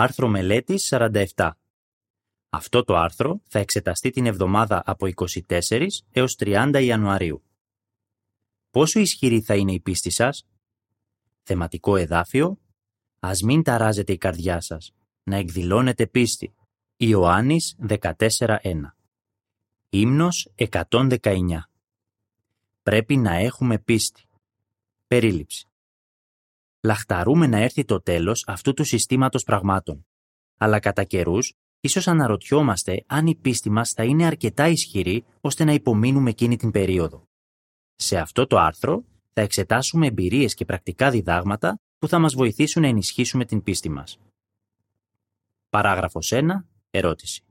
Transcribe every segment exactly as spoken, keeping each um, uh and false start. Άρθρο μελέτης σαράντα επτά. Αυτό το άρθρο θα εξεταστεί την εβδομάδα από είκοσι τέσσερις έως τριάντα Ιανουαρίου. Πόσο ισχυρή θα είναι η πίστη σας? Θεματικό εδάφιο. Ας μην ταράζεται η καρδιά σας, να εκδηλώνετε πίστη. Ιωάννης δεκατέσσερα ένα. Ύμνος εκατόν δεκαεννιά. Πρέπει να έχουμε πίστη. Περίληψη. Λαχταρούμε να έρθει το τέλος αυτού του συστήματος πραγμάτων. Αλλά κατά καιρούς, ίσως αναρωτιόμαστε αν η πίστη μας θα είναι αρκετά ισχυρή ώστε να υπομείνουμε εκείνη την περίοδο. Σε αυτό το άρθρο θα εξετάσουμε εμπειρίες και πρακτικά διδάγματα που θα μας βοηθήσουν να ενισχύσουμε την πίστη μας. Παράγραφος ένα. Ερώτηση.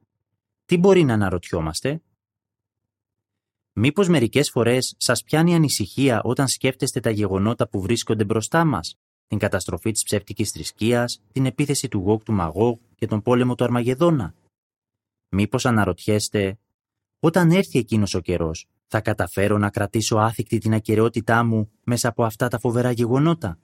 Τι μπορεί να αναρωτιόμαστε? Μήπως μερικές φορές σας πιάνει ανησυχία όταν σκέφτεστε τα γεγονότα που βρίσκονται μπροστά μας? Την καταστροφή της ψεύτικης θρησκείας, την επίθεση του Γωγ του Μαγώγ και τον πόλεμο του Αρμαγεδόνα. Μήπως αναρωτιέστε, όταν έρθει εκείνος ο καιρός, θα καταφέρω να κρατήσω άθικτη την ακεραιότητά μου μέσα από αυτά τα φοβερά γεγονότα?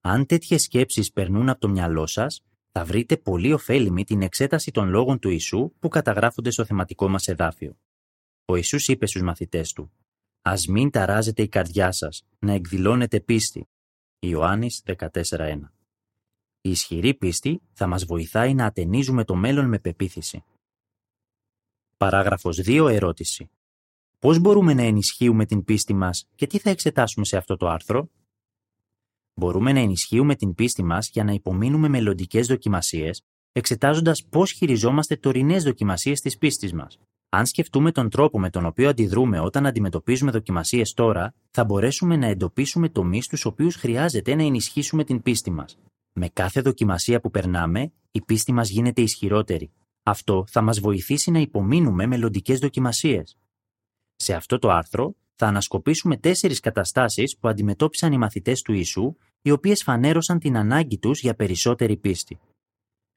Αν τέτοιες σκέψεις περνούν από το μυαλό σας, θα βρείτε πολύ ωφέλιμη την εξέταση των λόγων του Ιησού που καταγράφονται στο θεματικό μας εδάφιο. Ο Ιησούς είπε στους μαθητές του: «Ας μην ταράζεται η καρδιά σας, να εκδηλώνετε πίστη». Ιωάννης δεκατέσσερα ένα. Η ισχυρή πίστη θα μας βοηθάει να ατενίζουμε το μέλλον με πεποίθηση. Παράγραφος δύο. Ερώτηση. Πώς μπορούμε να ενισχύουμε την πίστη μας και τι θα εξετάσουμε σε αυτό το άρθρο? Μπορούμε να ενισχύουμε την πίστη μας για να υπομείνουμε μελλοντικές δοκιμασίες, εξετάζοντας πώς χειριζόμαστε τωρινές δοκιμασίες της πίστης μας. Αν σκεφτούμε τον τρόπο με τον οποίο αντιδρούμε όταν αντιμετωπίζουμε δοκιμασίες τώρα, θα μπορέσουμε να εντοπίσουμε τομείς στους οποίους χρειάζεται να ενισχύσουμε την πίστη μας. Με κάθε δοκιμασία που περνάμε, η πίστη μας γίνεται ισχυρότερη. Αυτό θα μας βοηθήσει να υπομείνουμε μελλοντικές δοκιμασίες. Σε αυτό το άρθρο θα ανασκοπήσουμε τέσσερις καταστάσεις που αντιμετώπισαν οι μαθητές του Ιησού, οι οποίες φανέρωσαν την ανάγκη τους για περισσότερη πίστη.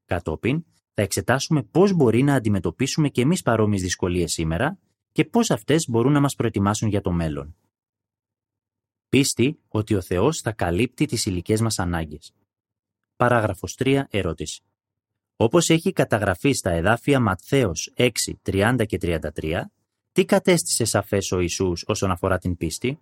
Κατόπιν, θα εξετάσουμε πώς μπορεί να αντιμετωπίσουμε και εμείς παρόμοιες δυσκολίες σήμερα και πώς αυτές μπορούν να μας προετοιμάσουν για το μέλλον. Πίστη ότι ο Θεός θα καλύπτει τις υλικές μας ανάγκες. Παράγραφος τρία. Ερώτηση. Όπως έχει καταγραφεί στα εδάφια Ματθαίος έξι, τριάντα και τριάντα τρία, τι κατέστησε σαφές ο Ιησούς όσον αφορά την πίστη?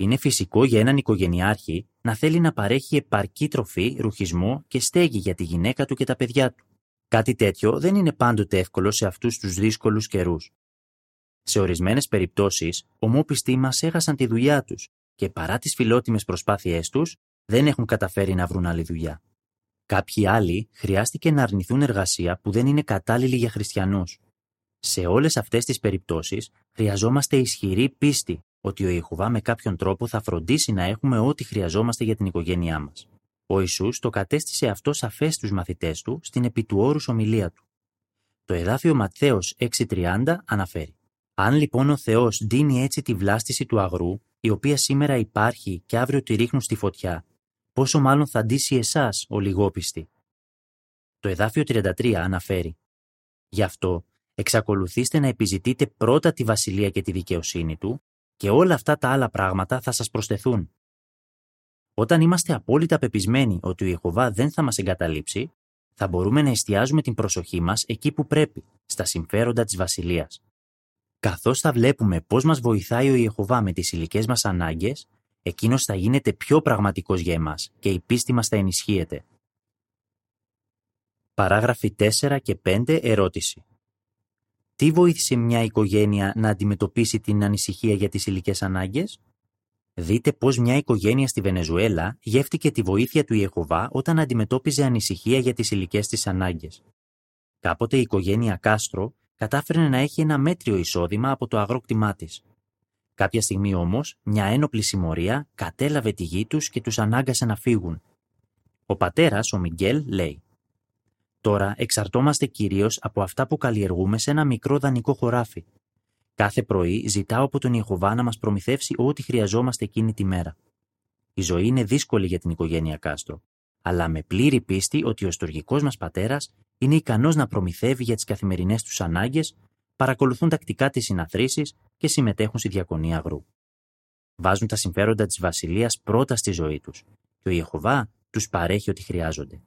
Είναι φυσικό για έναν οικογενειάρχη να θέλει να παρέχει επαρκή τροφή, ρουχισμό και στέγη για τη γυναίκα του και τα παιδιά του. Κάτι τέτοιο δεν είναι πάντοτε εύκολο σε αυτούς τους δύσκολους καιρούς. Σε ορισμένες περιπτώσεις, ομόπιστοί μας έχασαν τη δουλειά τους και παρά τις φιλότιμες προσπάθειές τους, δεν έχουν καταφέρει να βρουν άλλη δουλειά. Κάποιοι άλλοι χρειάστηκε να αρνηθούν εργασία που δεν είναι κατάλληλη για χριστιανούς. Σε όλες αυτές τις περιπτώσεις, χρειαζόμαστε ισχυρή πίστη ότι ο Ιεχωβά με κάποιον τρόπο θα φροντίσει να έχουμε ό,τι χρειαζόμαστε για την οικογένειά μας. Ο Ιησούς το κατέστησε αυτό σαφές στους μαθητές του στην επί του όρους ομιλία του. Το εδάφιο Ματθαίος έξι τριάντα αναφέρει: «Αν λοιπόν ο Θεός δίνει έτσι τη βλάστηση του αγρού, η οποία σήμερα υπάρχει και αύριο τη ρίχνουν στη φωτιά, πόσο μάλλον θα ντύσει εσάς, ο λιγόπιστη». Το εδάφιο τριάντα τρία αναφέρει: «Γι' αυτό εξακολουθήστε να επιζητείτε πρώτα τη βασιλεία και τη δικαιοσύνη του, και όλα αυτά τα άλλα πράγματα θα σας προσθεθούν». Όταν είμαστε απόλυτα πεπισμένοι ότι ο Ιεχωβά δεν θα μας εγκαταλείψει, θα μπορούμε να εστιάζουμε την προσοχή μας εκεί που πρέπει, στα συμφέροντα της Βασιλείας. Καθώς θα βλέπουμε πώς μας βοηθάει ο Ιεχωβά με τις υλικές μας ανάγκες, εκείνος θα γίνεται πιο πραγματικός για εμάς και η πίστη μας θα ενισχύεται. Παράγραφοι τέσσερα και πέντε. Ερώτηση. Τι βοήθησε μια οικογένεια να αντιμετωπίσει την ανησυχία για τις υλικές ανάγκες? Δείτε πώς μια οικογένεια στη Βενεζουέλα γεύτηκε τη βοήθεια του Ιεχωβά όταν αντιμετώπιζε ανησυχία για τις υλικές της ανάγκες. Κάποτε η οικογένεια Κάστρο κατάφερνε να έχει ένα μέτριο εισόδημα από το αγρόκτημά της. Κάποια στιγμή όμως, μια ένοπλη συμμορία κατέλαβε τη γη τους και τους ανάγκασε να φύγουν. Ο πατέρας, ο Μιγκέλ, λέει: «Τώρα εξαρτώμαστε κυρίως από αυτά που καλλιεργούμε σε ένα μικρό δανεικό χωράφι. Κάθε πρωί ζητάω από τον Ιεχωβά να μας προμηθεύσει ό,τι χρειαζόμαστε εκείνη τη μέρα». Η ζωή είναι δύσκολη για την οικογένεια Κάστρο, αλλά με πλήρη πίστη ότι ο στοργικός μας πατέρας είναι ικανός να προμηθεύει για τις καθημερινές τους ανάγκες, παρακολουθούν τακτικά τις συναθρήσεις και συμμετέχουν στη διακονία αγρού. Βάζουν τα συμφέροντα της Βασιλείας πρώτα στη ζωή τους και ο Ιεχωβά τους παρέχει ό,τι χρειάζονται.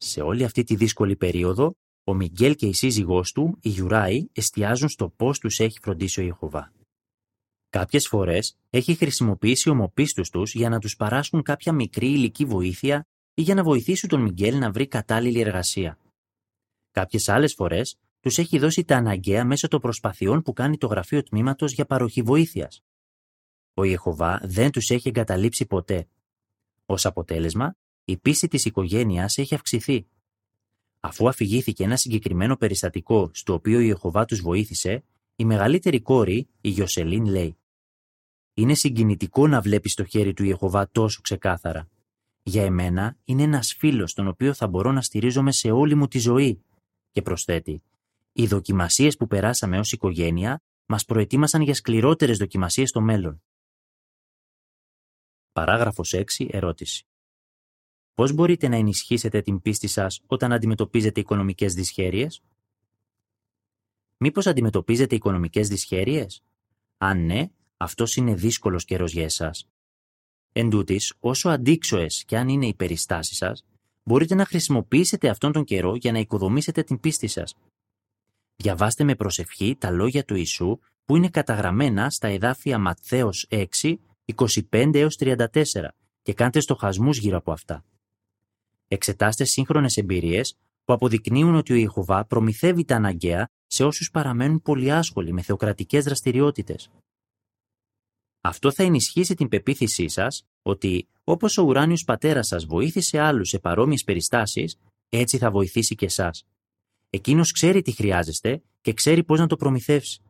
Σε όλη αυτή τη δύσκολη περίοδο, ο Μιγκέλ και η σύζυγός του, η Γιουράη, εστιάζουν στο πώς τους έχει φροντίσει ο Ιεχωβά. Κάποιες φορές έχει χρησιμοποιήσει ομοπίστους τους για να τους παράσχουν κάποια μικρή υλική βοήθεια ή για να βοηθήσει τον Μιγκέλ να βρει κατάλληλη εργασία. Κάποιες άλλες φορές τους έχει δώσει τα αναγκαία μέσω των προσπαθειών που κάνει το γραφείο τμήματος για παροχή βοήθειας. Ο Ιεχωβά δεν τους έχει εγκαταλείψει ποτέ. Ως αποτέλεσμα, η πίστη της οικογένειας έχει αυξηθεί. Αφού αφηγήθηκε ένα συγκεκριμένο περιστατικό στο οποίο ο Ιεχωβά τους βοήθησε, η μεγαλύτερη κόρη, η Ιωσελίν, λέει: «Είναι συγκινητικό να βλέπεις το χέρι του Ιεχωβά τόσο ξεκάθαρα. Για εμένα είναι ένας φίλος τον οποίο θα μπορώ να στηρίζομαι σε όλη μου τη ζωή». Και προσθέτει: «Οι δοκιμασίες που περάσαμε ως οικογένεια μας προετοίμασαν για σκληρότερες δοκιμασίες στο μέλλον». Παράγραφος έξι. Ερώτηση. Πώς μπορείτε να ενισχύσετε την πίστη σας όταν αντιμετωπίζετε οικονομικές δυσχέρειες? Μήπως αντιμετωπίζετε οικονομικές δυσχέρειες? Αν ναι, αυτός είναι δύσκολος καιρός για εσάς. Εν τούτης, όσο αντίξωες και αν είναι οι περιστάσεις σας, μπορείτε να χρησιμοποιήσετε αυτόν τον καιρό για να οικοδομήσετε την πίστη σας. Διαβάστε με προσευχή τα λόγια του Ιησού που είναι καταγραμμένα στα εδάφια Ματθαίος έξι, είκοσι πέντε έως τριάντα τέσσερα και κάντε στοχασμούς γύρω από αυτά. Εξετάστε σύγχρονες εμπειρίες που αποδεικνύουν ότι ο Ιεχωβά προμηθεύει τα αναγκαία σε όσους παραμένουν πολυάσχολοι με θεοκρατικές δραστηριότητες. Αυτό θα ενισχύσει την πεποίθησή σας ότι όπως ο ουράνιος πατέρας σας βοήθησε άλλους σε παρόμοιες περιστάσεις, έτσι θα βοηθήσει και εσάς. Εκείνος ξέρει τι χρειάζεστε και ξέρει πώς να το προμηθεύσει.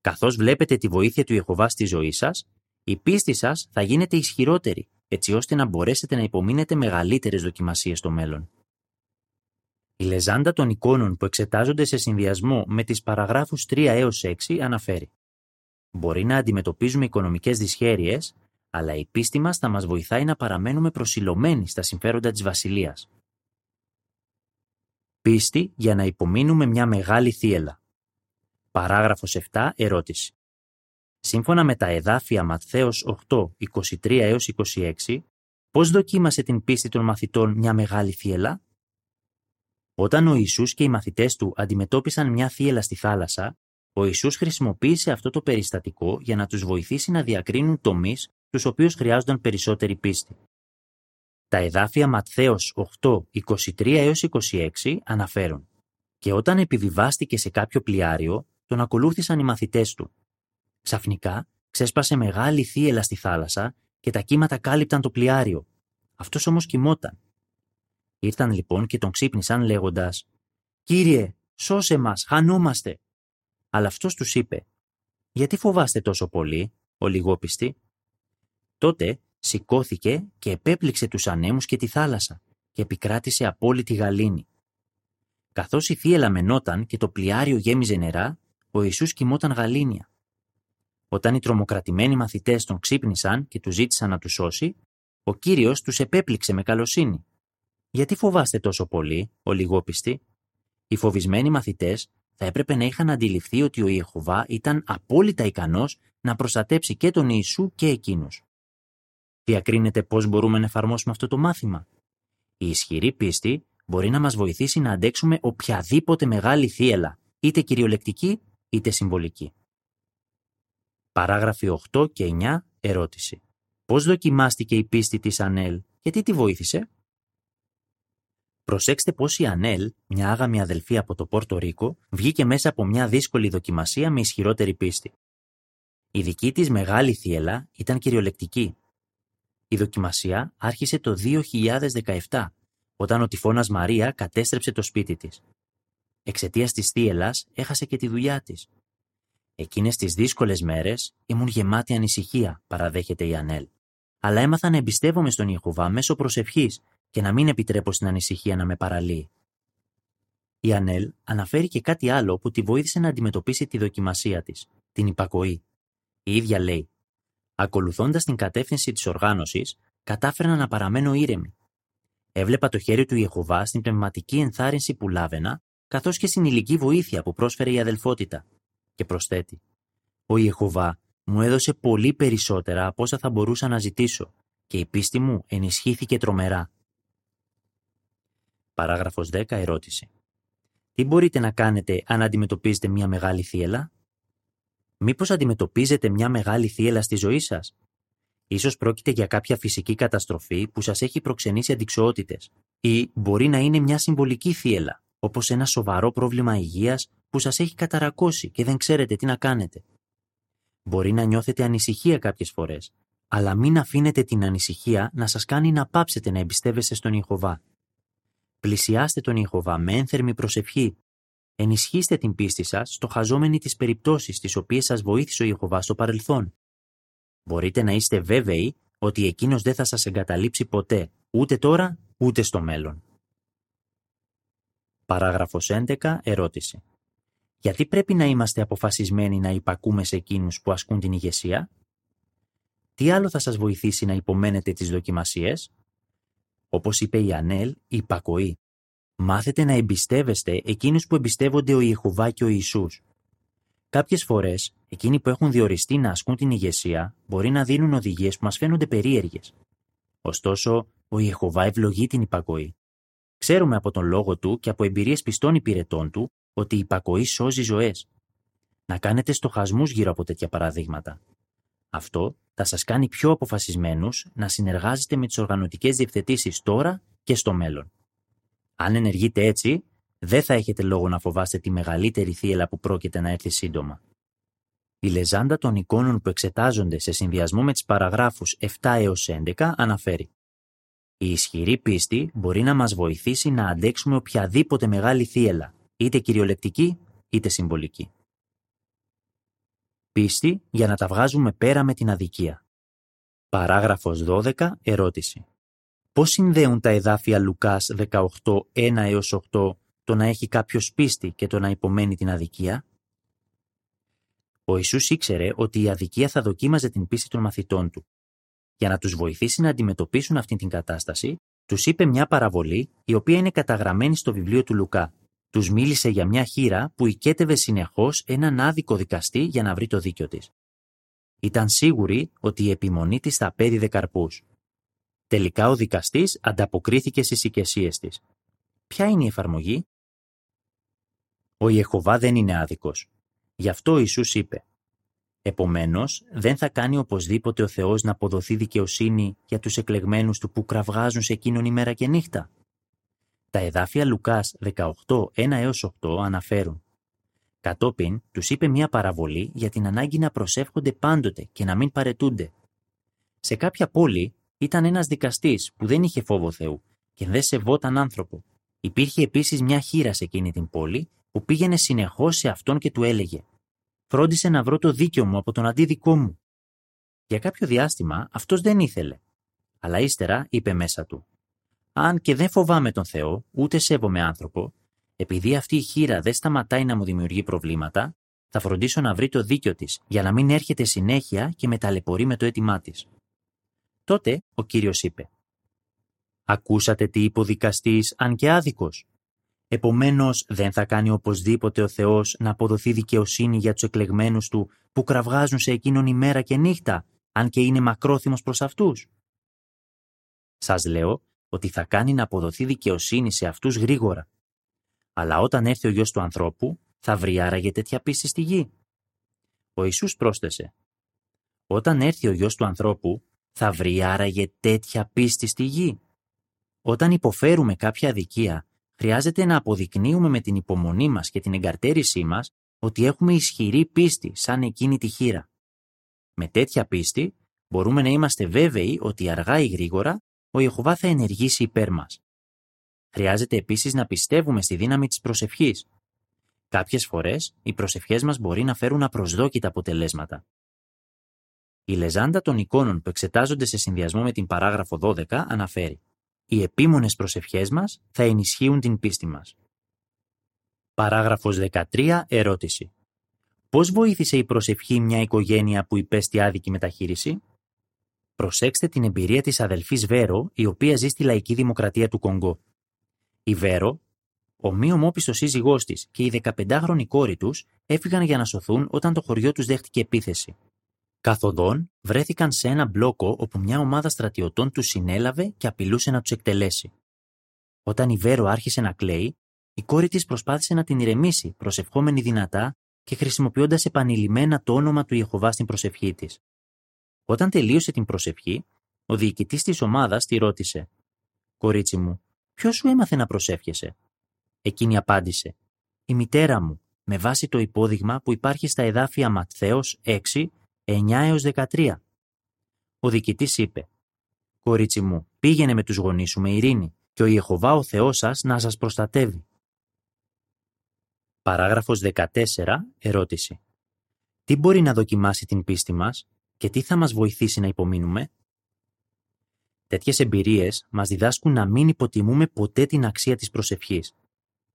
Καθώς βλέπετε τη βοήθεια του Ιεχωβά στη ζωή σας, η πίστη σας θα γίνεται ισχυρότερη, έτσι ώστε να μπορέσετε να υπομείνετε μεγαλύτερες δοκιμασίες στο μέλλον. Η λεζάντα των εικόνων που εξετάζονται σε συνδυασμό με τις παραγράφους τρία έως έξι αναφέρει: «Μπορεί να αντιμετωπίζουμε οικονομικές δυσχέρειες, αλλά η πίστη μας θα μας βοηθάει να παραμένουμε προσιλωμένοι στα συμφέροντα της Βασιλείας». Πίστη για να υπομείνουμε μια μεγάλη θύελλα. Παράγραφος επτά. Ερώτηση. Σύμφωνα με τα εδάφια Ματθαίος οκτώ, είκοσι τρία έως είκοσι έξι, πώς δοκίμασε την πίστη των μαθητών μια μεγάλη θύελλα? Όταν ο Ιησούς και οι μαθητές του αντιμετώπισαν μια θύελλα στη θάλασσα, ο Ιησούς χρησιμοποίησε αυτό το περιστατικό για να τους βοηθήσει να διακρίνουν τομείς τους οποίους χρειάζονταν περισσότερη πίστη. Τα εδάφια Ματθαίος οκτώ, είκοσι τρία έως είκοσι έξι αναφέρουν: «Και όταν επιβιβάστηκε σε κάποιο πλιάριο, τον ακολούθησαν οι μαθητές του. Ξαφνικά ξέσπασε μεγάλη θύελλα στη θάλασσα και τα κύματα κάλυπταν το πλιάριο. Αυτός όμως κοιμόταν. Ήρθαν λοιπόν και τον ξύπνησαν λέγοντας: «Κύριε, σώσε μας, χανόμαστε». Αλλά αυτός τους είπε: «Γιατί φοβάστε τόσο πολύ, ο λιγόπιστοι?» Τότε σηκώθηκε και επέπληξε τους ανέμους και τη θάλασσα και επικράτησε απόλυτη γαλήνη. Καθώς η θύελλα μενόταν και το πλιάριο γέμιζε νερά, ο Ιησούς κοιμόταν γαλήνια. Όταν οι τρομοκρατημένοι μαθητές τον ξύπνησαν και του ζήτησαν να τους σώσει, ο Κύριος τους επέπληξε με καλοσύνη. «Γιατί φοβάστε τόσο πολύ, ο λιγόπιστοι?» Οι φοβισμένοι μαθητές θα έπρεπε να είχαν αντιληφθεί ότι ο Ιεχωβά ήταν απόλυτα ικανός να προστατέψει και τον Ιησού και εκείνους. Διακρίνεται πώς μπορούμε να εφαρμόσουμε αυτό το μάθημα. Η ισχυρή πίστη μπορεί να μας βοηθήσει να αντέξουμε οποιαδήποτε μεγάλη θύελλα, είτε κυριολεκτική είτε συμβολική. Παράγραφοι οκτώ και εννιά. Ερώτηση. Πώς δοκιμάστηκε η πίστη της Ανέλ και τι τη βοήθησε? Προσέξτε πώς η Ανέλ, μια άγαμη αδελφή από το Πόρτο Ρίκο, βγήκε μέσα από μια δύσκολη δοκιμασία με ισχυρότερη πίστη. Η δική της μεγάλη θύελλα ήταν κυριολεκτική. Η δοκιμασία άρχισε το δύο χιλιάδες δεκαεπτά, όταν ο τυφώνας Μαρία κατέστρεψε το σπίτι της. Εξαιτίας της θύελλας έχασε και τη δουλειά της. «Εκείνες τις δύσκολες μέρες ήμουν γεμάτη ανησυχία», παραδέχεται η Ανέλ, «αλλά έμαθα να εμπιστεύομαι στον Ιεχωβά μέσω προσευχής και να μην επιτρέπω στην ανησυχία να με παραλύει». Η Ανέλ αναφέρει και κάτι άλλο που τη βοήθησε να αντιμετωπίσει τη δοκιμασία της, την υπακοή. Η ίδια λέει: «Ακολουθώντας την κατεύθυνση της οργάνωσης, κατάφερα να παραμένω ήρεμη. Έβλεπα το χέρι του Ιεχωβά στην πνευματική ενθάρρυνση που λάβαινα, καθώς και στην υλική βοήθεια που πρόσφερε η αδελφότητα». Και προσθέτει: «Ο Ιεχωβά μου έδωσε πολύ περισσότερα από όσα θα μπορούσα να ζητήσω και η πίστη μου ενισχύθηκε τρομερά». Παράγραφος δέκα. Ερώτηση. Τι μπορείτε να κάνετε αν αντιμετωπίζετε μια μεγάλη θύελλα? Μήπως αντιμετωπίζετε μια μεγάλη θύελλα στη ζωή σας? Ίσως πρόκειται για κάποια φυσική καταστροφή που σας έχει προξενήσει αντιξοότητες, ή μπορεί να είναι μια συμβολική θύελλα, όπως ένα σοβαρό πρόβλημα υγείας που σας έχει καταρακώσει και δεν ξέρετε τι να κάνετε. Μπορεί να νιώθετε ανησυχία κάποιες φορές, αλλά μην αφήνετε την ανησυχία να σας κάνει να πάψετε να εμπιστεύεστε στον Ιεχωβά. Πλησιάστε τον Ιεχωβά με ένθερμη προσευχή. Ενισχύστε την πίστη σας στοχαζόμενοι τις περιπτώσεις τις οποίες σας βοήθησε ο Ιεχωβά στο παρελθόν. Μπορείτε να είστε βέβαιοι ότι εκείνος δεν θα σας εγκαταλείψει ποτέ, ούτε τώρα, ούτε στο μέλλον. Παράγραφος έντεκα. Ερώτηση. Γιατί πρέπει να είμαστε αποφασισμένοι να υπακούμε σε εκείνους που ασκούν την ηγεσία? Τι άλλο θα σας βοηθήσει να υπομένετε τις δοκιμασίες? Όπως είπε η Ανέλ, υπακοή. Μάθετε να εμπιστεύεστε εκείνους που εμπιστεύονται ο Ιεχωβά και ο Ιησούς. Κάποιες φορές, εκείνοι που έχουν διοριστεί να ασκούν την ηγεσία μπορεί να δίνουν οδηγίες που μας φαίνονται περίεργες. Ωστόσο, ο Ιεχωβά ευλογεί την υπακοή. Ξέρουμε από τον λόγο του και από εμπειρίες πιστών υπηρετών του ότι η υπακοή σώζει ζωές. Να κάνετε στοχασμούς γύρω από τέτοια παραδείγματα. Αυτό θα σας κάνει πιο αποφασισμένους να συνεργάζεστε με τις οργανωτικές διευθετήσεις τώρα και στο μέλλον. Αν ενεργείτε έτσι, δεν θα έχετε λόγο να φοβάστε τη μεγαλύτερη θύελλα που πρόκειται να έρθει σύντομα. Η λεζάντα των εικόνων που εξετάζονται σε συνδυασμό με τις παραγράφους επτά έως έντεκα αναφέρει: η ισχυρή πίστη μπορεί να μας βοηθήσει να αντέξουμε οποιαδήποτε μεγάλη θύελλα, είτε κυριολεκτική είτε συμβολική. Πίστη για να τα βγάζουμε πέρα με την αδικία. Παράγραφος δώδεκα. Ερώτηση. Πώς συνδέουν τα εδάφια Λουκάς δεκαοκτώ ένα έως οκτώ το να έχει κάποιος πίστη και το να υπομένει την αδικία? Ο Ιησούς ήξερε ότι η αδικία θα δοκίμαζε την πίστη των μαθητών του. Για να τους βοηθήσει να αντιμετωπίσουν αυτή την κατάσταση, τους είπε μια παραβολή η οποία είναι καταγραμμένη στο βιβλίο του Λουκά. Τους μίλησε για μια χήρα που οικέτευε συνεχώς έναν άδικο δικαστή για να βρει το δίκιο της. Ήταν σίγουρη ότι η επιμονή της θα πέδιδε καρπούς. Τελικά ο δικαστής ανταποκρίθηκε στις οικεσίες της. Ποια είναι η εφαρμογή? Ο Ιεχωβά δεν είναι άδικος. Γι' αυτό ο Ιησούς είπε: επομένως, δεν θα κάνει οπωσδήποτε ο Θεός να αποδοθεί δικαιοσύνη για τους εκλεγμένους του που κραυγάζουν σε εκείνον ημέρα και νύχτα. Τα εδάφια Λουκάς δεκαοκτώ ένα έως οκτώ αναφέρουν: κατόπιν τους είπε μια παραβολή για την ανάγκη να προσεύχονται πάντοτε και να μην παρετούνται. Σε κάποια πόλη ήταν ένας δικαστής που δεν είχε φόβο Θεού και δεν σεβόταν άνθρωπο. Υπήρχε επίσης μια χήρα σε εκείνη την πόλη που πήγαινε συνεχώς σε αυτόν και του έλεγε: φρόντισε να βρω το δίκιο μου από τον αντίδικό μου. Για κάποιο διάστημα αυτός δεν ήθελε, αλλά ύστερα είπε μέσα του: αν και δεν φοβάμαι τον Θεό, ούτε σέβομαι άνθρωπο, επειδή αυτή η χήρα δεν σταματάει να μου δημιουργεί προβλήματα, θα φροντίσω να βρει το δίκιο της για να μην έρχεται συνέχεια και με ταλαιπωρεί με το αίτημά της. Τότε ο Κύριος είπε: ακούσατε τι είπε ο δικαστής, αν και άδικος. Επομένως, δεν θα κάνει οπωσδήποτε ο Θεός να αποδοθεί δικαιοσύνη για τους εκλεγμένους του που κραυγάζουν σε εκείνον ημέρα και νύχτα, αν και είναι μακρόθυμος προς αυτούς. Σας λέω ότι θα κάνει να αποδοθεί δικαιοσύνη σε αυτούς γρήγορα. Αλλά όταν έρθει ο Υιός του ανθρώπου, θα βρει άραγε τέτοια πίστη στη γη? Ο Ιησούς πρόσθεσε: όταν έρθει ο Υιός του ανθρώπου, θα βρει άραγε τέτοια πίστη στη γη. Όταν υποφέρουμε κάποια αδικία, χρειάζεται να αποδεικνύουμε με την υπομονή μας και την εγκαρτέρησή μας ότι έχουμε ισχυρή πίστη σαν εκείνη τη χήρα. Με τέτοια πίστη μπορούμε να είμαστε βέβαιοι ότι αργά ή γρήγορα ο Ιεχωβά θα ενεργήσει υπέρ μας. Χρειάζεται επίσης να πιστεύουμε στη δύναμη της προσευχής. Κάποιες φορές οι προσευχές μας μπορεί να φέρουν απροσδόκητα αποτελέσματα. Η λεζάντα των εικόνων που εξετάζονται σε συνδυασμό με την παράγραφο δώδεκα αναφέρει: οι επίμονες προσευχές μας θα ενισχύουν την πίστη μας. Παράγραφος δεκατρία. Ερώτηση. Πώς βοήθησε η προσευχή μια οικογένεια που υπέστη άδικη μεταχείριση? Προσέξτε την εμπειρία της αδελφής Βέρο, η οποία ζει στη λαϊκή δημοκρατία του Κονγκό. Η Βέρο, ο μη ομόπιστος σύζυγός της και η δεκαπεντάχρονη κόρη τους έφυγαν για να σωθούν όταν το χωριό τους δέχτηκε επίθεση. Καθοδόν βρέθηκαν σε ένα μπλόκο όπου μια ομάδα στρατιωτών τους συνέλαβε και απειλούσε να τους εκτελέσει. Όταν η Βέρο άρχισε να κλαίει, η κόρη της προσπάθησε να την ηρεμήσει, προσευχόμενη δυνατά και χρησιμοποιώντας επανειλημμένα το όνομα του Ιεχωβά στην προσευχή της. Όταν τελείωσε την προσευχή, ο διοικητής της ομάδας τη ρώτησε: «Κορίτσι μου, ποιος σου έμαθε να προσεύχεσαι?» Εκείνη απάντησε: «Η μητέρα μου, με βάση το υπόδειγμα που υπάρχει στα εδάφια Ματθαίος έξι, εννιά έως δεκατρία. Ο διοικητής είπε: «Κορίτσι μου, πήγαινε με τους γονείς σου με ειρήνη και ο Ιεχωβά ο Θεός σας να σας προστατεύει». Παράγραφος δεκατέσσερα. Ερώτηση. Τι μπορεί να δοκιμάσει την πίστη μας και τι θα μας βοηθήσει να υπομείνουμε? Τέτοιες εμπειρίες μας διδάσκουν να μην υποτιμούμε ποτέ την αξία της προσευχής.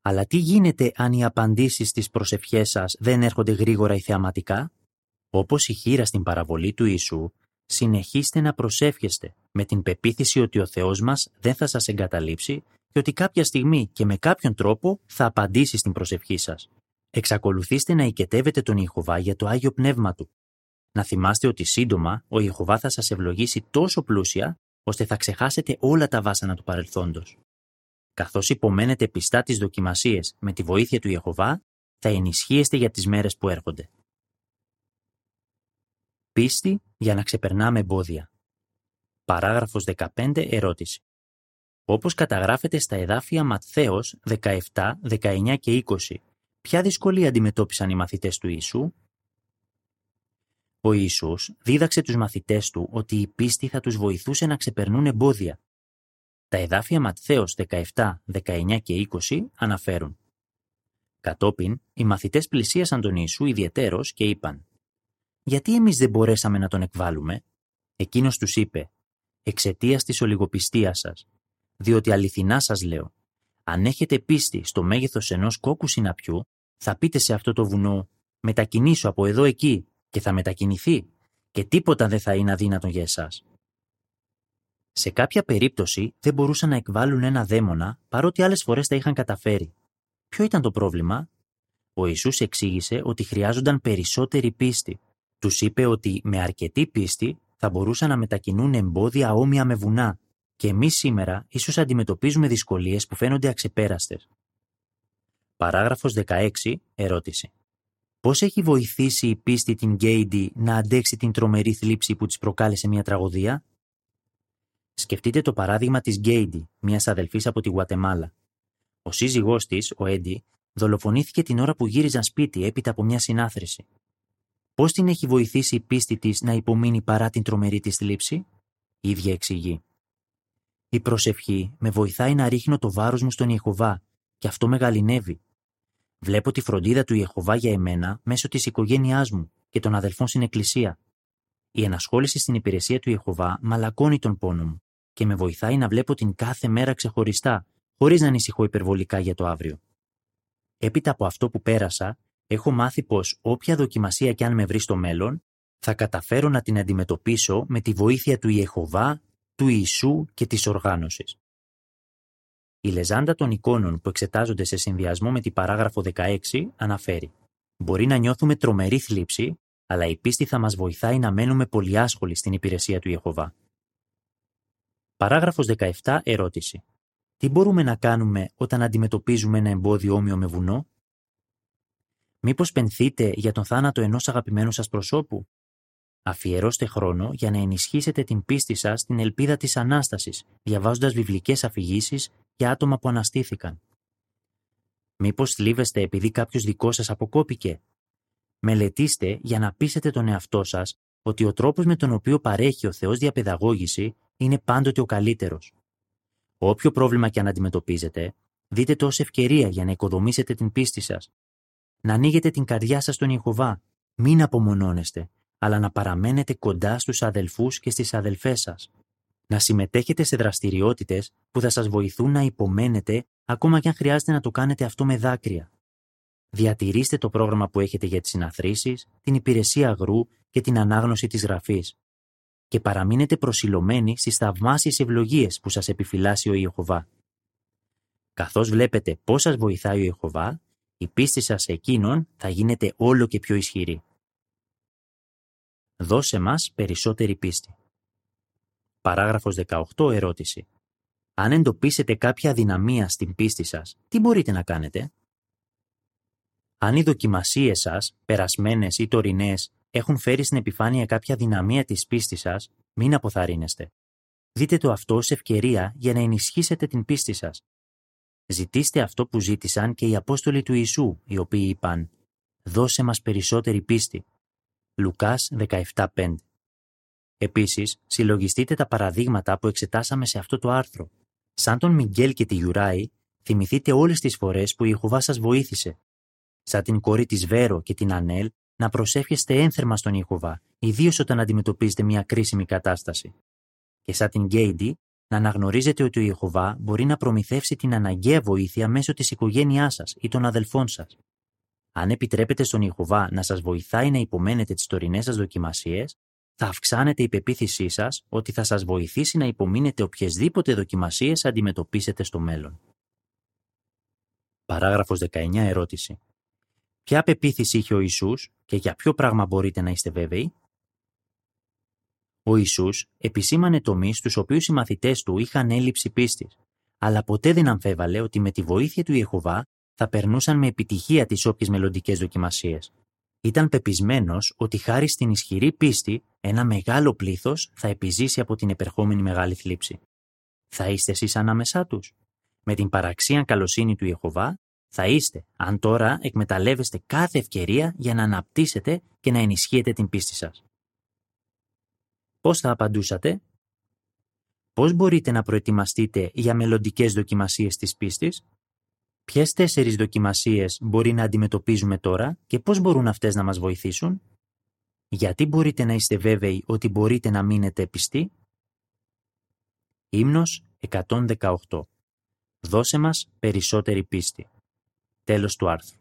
Αλλά τι γίνεται αν οι απαντήσεις στις προσευχές σας δεν έρχονται γρήγορα ή θεαματικά? Όπως η χήρα στην παραβολή του Ιησού, συνεχίστε να προσεύχεστε με την πεποίθηση ότι ο Θεός μας δεν θα σας εγκαταλείψει και ότι κάποια στιγμή και με κάποιον τρόπο θα απαντήσει στην προσευχή σας. Εξακολουθήστε να εικετεύετε τον Ιεχωβά για το Άγιο Πνεύμα Του. Να θυμάστε ότι σύντομα ο Ιεχωβά θα σας ευλογήσει τόσο πλούσια, ώστε θα ξεχάσετε όλα τα βάσανα του παρελθόντος. Καθώς υπομένετε πιστά τις δοκιμασίες με τη βοήθεια του Ιεχωβά, θα ενισχύεστε για τις μέρες που έρχονται. Πίστη για να ξεπερνάμε εμπόδια. Παράγραφος δεκαπέντε. Ερώτηση. Όπως καταγράφεται στα εδάφια Ματθαίος δεκαεπτά, δεκαεννιά και είκοσι, ποια δυσκολία αντιμετώπισαν οι μαθητές του Ιησού? Ο Ιησούς δίδαξε τους μαθητές του ότι η πίστη θα τους βοηθούσε να ξεπερνούν εμπόδια. Τα εδάφια Ματθαίος δεκαεπτά, δεκαεννιά και είκοσι αναφέρουν: «Κατόπιν, οι μαθητές πλησίασαν τον Ιησού ιδιαιτέρως και είπαν: «Γιατί εμείς δεν μπορέσαμε να τον εκβάλουμε?» Εκείνος τους είπε: «Εξαιτίας της ολιγοπιστίας σας. Διότι αληθινά σας λέω, αν έχετε πίστη στο μέγεθος ενός κόκκου συναπιού, θα πείτε σε αυτό το βουνό: μετακινήσου από εδώ εκεί, και θα μετακινηθεί, και τίποτα δεν θα είναι αδύνατο για εσάς». Σε κάποια περίπτωση δεν μπορούσαν να εκβάλουν ένα δαίμονα, παρότι άλλες φορές τα είχαν καταφέρει. Ποιο ήταν το πρόβλημα? Ο Ιησούς εξήγησε ότι χρειάζονταν περισσότερη πίστη. Τους είπε ότι με αρκετή πίστη θα μπορούσαν να μετακινούν εμπόδια όμοια με βουνά, και εμείς σήμερα ίσως αντιμετωπίζουμε δυσκολίες που φαίνονται αξεπέραστες. Παράγραφος δεκαέξι. Ερώτηση. Πώς έχει βοηθήσει η πίστη την Γκέιντι να αντέξει την τρομερή θλίψη που της προκάλεσε μια τραγωδία? Σκεφτείτε το παράδειγμα της Γκέιντι, μιας αδελφής από τη Γουατεμάλα. Ο σύζυγός της, ο Έντι, δολοφονήθηκε την ώρα που γύριζαν σπίτι έπειτα από μια συνάθρηση. Πώς την έχει βοηθήσει η πίστη της να υπομείνει παρά την τρομερή της θλίψη? Η ίδια εξηγεί: «Η προσευχή με βοηθάει να ρίχνω το βάρος μου στον Ιεχωβά, και αυτό μεγαλυνεύει. Βλέπω τη φροντίδα του Ιεχωβά για εμένα μέσω της οικογένειάς μου και των αδελφών στην εκκλησία. Η ενασχόληση στην υπηρεσία του Ιεχωβά μαλακώνει τον πόνο μου και με βοηθάει να βλέπω την κάθε μέρα ξεχωριστά, χωρίς να ανησυχώ υπερβολικά για το αύριο. Έπειτα από αυτό που πέρασα, έχω μάθει πως όποια δοκιμασία κι αν με βρει στο μέλλον, θα καταφέρω να την αντιμετωπίσω με τη βοήθεια του Ιεχωβά, του Ιησού και της οργάνωσης». Η λεζάντα των εικόνων που εξετάζονται σε συνδυασμό με την παράγραφο δεκαέξι αναφέρει: «Μπορεί να νιώθουμε τρομερή θλίψη, αλλά η πίστη θα μας βοηθάει να μένουμε πολυάσχολοι στην υπηρεσία του Ιεχωβά». Παράγραφος δεκαεπτά. Ερώτηση. Τι μπορούμε να κάνουμε όταν αντιμετωπίζουμε ένα εμπόδιο όμοιο με βουνό? Μήπως πενθείτε για τον θάνατο ενός αγαπημένου σας προσώπου? Αφιερώστε χρόνο για να ενισχύσετε την πίστη σας στην ελπίδα της Ανάστασης, διαβάζοντας βιβλικές αφηγήσεις για άτομα που αναστήθηκαν. Μήπως θλίβεστε επειδή κάποιος δικός σας αποκόπηκε? Μελετήστε για να πείσετε τον εαυτό σας ότι ο τρόπος με τον οποίο παρέχει ο Θεός διαπαιδαγώγηση είναι πάντοτε ο καλύτερος. Όποιο πρόβλημα και αν αντιμετωπίζετε, δείτε το ως ευκαιρία για να οικοδομήσετε την πίστη σας. Να ανοίγετε την καρδιά σας στον Ιεχωβά, μην απομονώνεστε, αλλά να παραμένετε κοντά στους αδελφούς και στις αδελφές σας. Να συμμετέχετε σε δραστηριότητες που θα σας βοηθούν να υπομένετε, ακόμα κι αν χρειάζεται να το κάνετε αυτό με δάκρυα. Διατηρήστε το πρόγραμμα που έχετε για τις συναθρήσεις, την υπηρεσία αγρού και την ανάγνωση της γραφής. Και παραμείνετε προσιλωμένοι στις θαυμάσιες ευλογίες που σας επιφυλάσσει ο Ιεχωβά. Καθώς βλέπετε πώς σας βοηθάει ο Ιεχωβά, η πίστη σας σε εκείνον θα γίνεται όλο και πιο ισχυρή. Δώσε μας περισσότερη πίστη. Παράγραφος δεκαοκτώ. Ερώτηση. Αν εντοπίσετε κάποια αδυναμία στην πίστη σας, τι μπορείτε να κάνετε? Αν οι δοκιμασίες σας, περασμένες ή τωρινές, έχουν φέρει στην επιφάνεια κάποια αδυναμία της πίστης σας, μην αποθαρρύνεστε. Δείτε το αυτό ως ευκαιρία για να ενισχύσετε την πίστη σας. Ζητήστε αυτό που ζήτησαν και οι Απόστολοι του Ιησού, οι οποίοι είπαν «Δώσε μας περισσότερη πίστη». Λουκάς δεκαεπτά πέντε. Επίσης, συλλογιστείτε τα παραδείγματα που εξετάσαμε σε αυτό το άρθρο. Σαν τον Μιγκέλ και τη Γιουράη, θυμηθείτε όλες τις φορές που η Ιεχωβά σας βοήθησε. Σαν την κορή της Βέρο και την Ανέλ, να προσεύχεστε ένθερμα στον Ιεχωβά, ιδίως όταν αντιμετωπίζετε μια κρίσιμη κατάσταση. Και σαν την Γκέιντι, να αναγνωρίζετε ότι ο Ιεχωβά μπορεί να προμηθεύσει την αναγκαία βοήθεια μέσω της οικογένειάς σας ή των αδελφών σας. Αν επιτρέπετε στον Ιεχωβά να σας βοηθάει να υπομένετε τις τωρινές σας δοκιμασίες, θα αυξάνετε η πεποίθησή σας ότι θα σας βοηθήσει να υπομείνετε οποιασδήποτε δοκιμασίες αντιμετωπίσετε στο μέλλον. Παράγραφος δεκαεννιά. Ερώτηση. Ποια πεποίθηση είχε ο Ιησούς και για ποιο πράγμα μπορείτε να είστε βέβαιοι? Ο Ιησούς επισήμανε τομείς στους οποίους οι μαθητές του είχαν έλλειψη πίστης, αλλά ποτέ δεν αμφέβαλε ότι με τη βοήθεια του Ιεχωβά θα περνούσαν με επιτυχία τις όποιες μελλοντικές δοκιμασίες. Ήταν πεπισμένος ότι χάρη στην ισχυρή πίστη ένα μεγάλο πλήθος θα επιζήσει από την επερχόμενη μεγάλη θλίψη. Θα είστε εσείς ανάμεσά τους? Με την παραξίαν καλοσύνη του Ιεχωβά θα είστε, αν τώρα εκμεταλλεύεστε κάθε ευκαιρία για να αναπτύσσετε και να ενισχύετε την πίστη σας. Πώς θα απαντούσατε? Πώς μπορείτε να προετοιμαστείτε για μελλοντικές δοκιμασίες της πίστης? Ποιες τέσσερις δοκιμασίες μπορεί να αντιμετωπίζουμε τώρα και πώς μπορούν αυτές να μας βοηθήσουν? Γιατί μπορείτε να είστε βέβαιοι ότι μπορείτε να μείνετε πιστοί? Ύμνος εκατόν δεκαοκτώ. Δώσε μας περισσότερη πίστη. Τέλος του άρθρου.